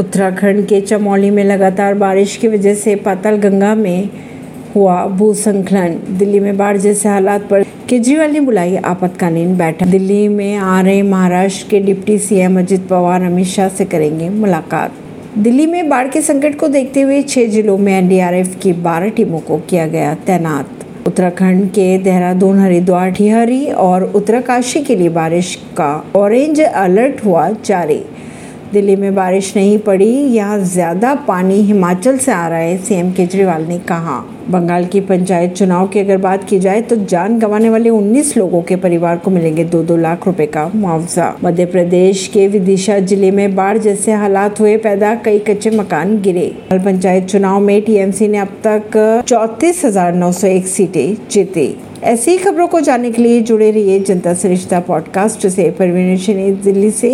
उत्तराखंड के चमोली में लगातार बारिश की वजह से पाताल गंगा में हुआ भूस्खलन। दिल्ली में बाढ़ जैसे हालात पर केजरीवाल ने बुलाई आपातकालीन बैठक। दिल्ली में आ रहे महाराष्ट्र के डिप्टी सीएम अजित पवार अमित शाह से करेंगे मुलाकात। दिल्ली में बाढ़ के संकट को देखते हुए 6 जिलों में एनडीआरएफ की 12 टीमों को किया गया तैनात। उत्तराखंड के देहरादून, हरिद्वार, टिहरी और उत्तरकाशी के लिए बारिश का ऑरेंज अलर्ट हुआ जारी। दिल्ली में बारिश नहीं पड़ी, यहाँ ज्यादा पानी हिमाचल से आ रहा है, सीएम केजरीवाल ने कहा। बंगाल की पंचायत चुनाव की अगर बात की जाए तो जान गंवाने वाले 19 लोगों के परिवार को मिलेंगे 2-2 लाख रुपए का मुआवजा। मध्य प्रदेश के विदिशा जिले में बाढ़ जैसे हालात हुए पैदा, कई कच्चे मकान गिरे। पंचायत चुनाव में टीएमसी ने अब तक 34,901 सीटें जीती। ऐसी खबरों को जानने के लिए जुड़े रहिए जनता से रिश्ता पॉडकास्ट से। परवीन दिल्ली से।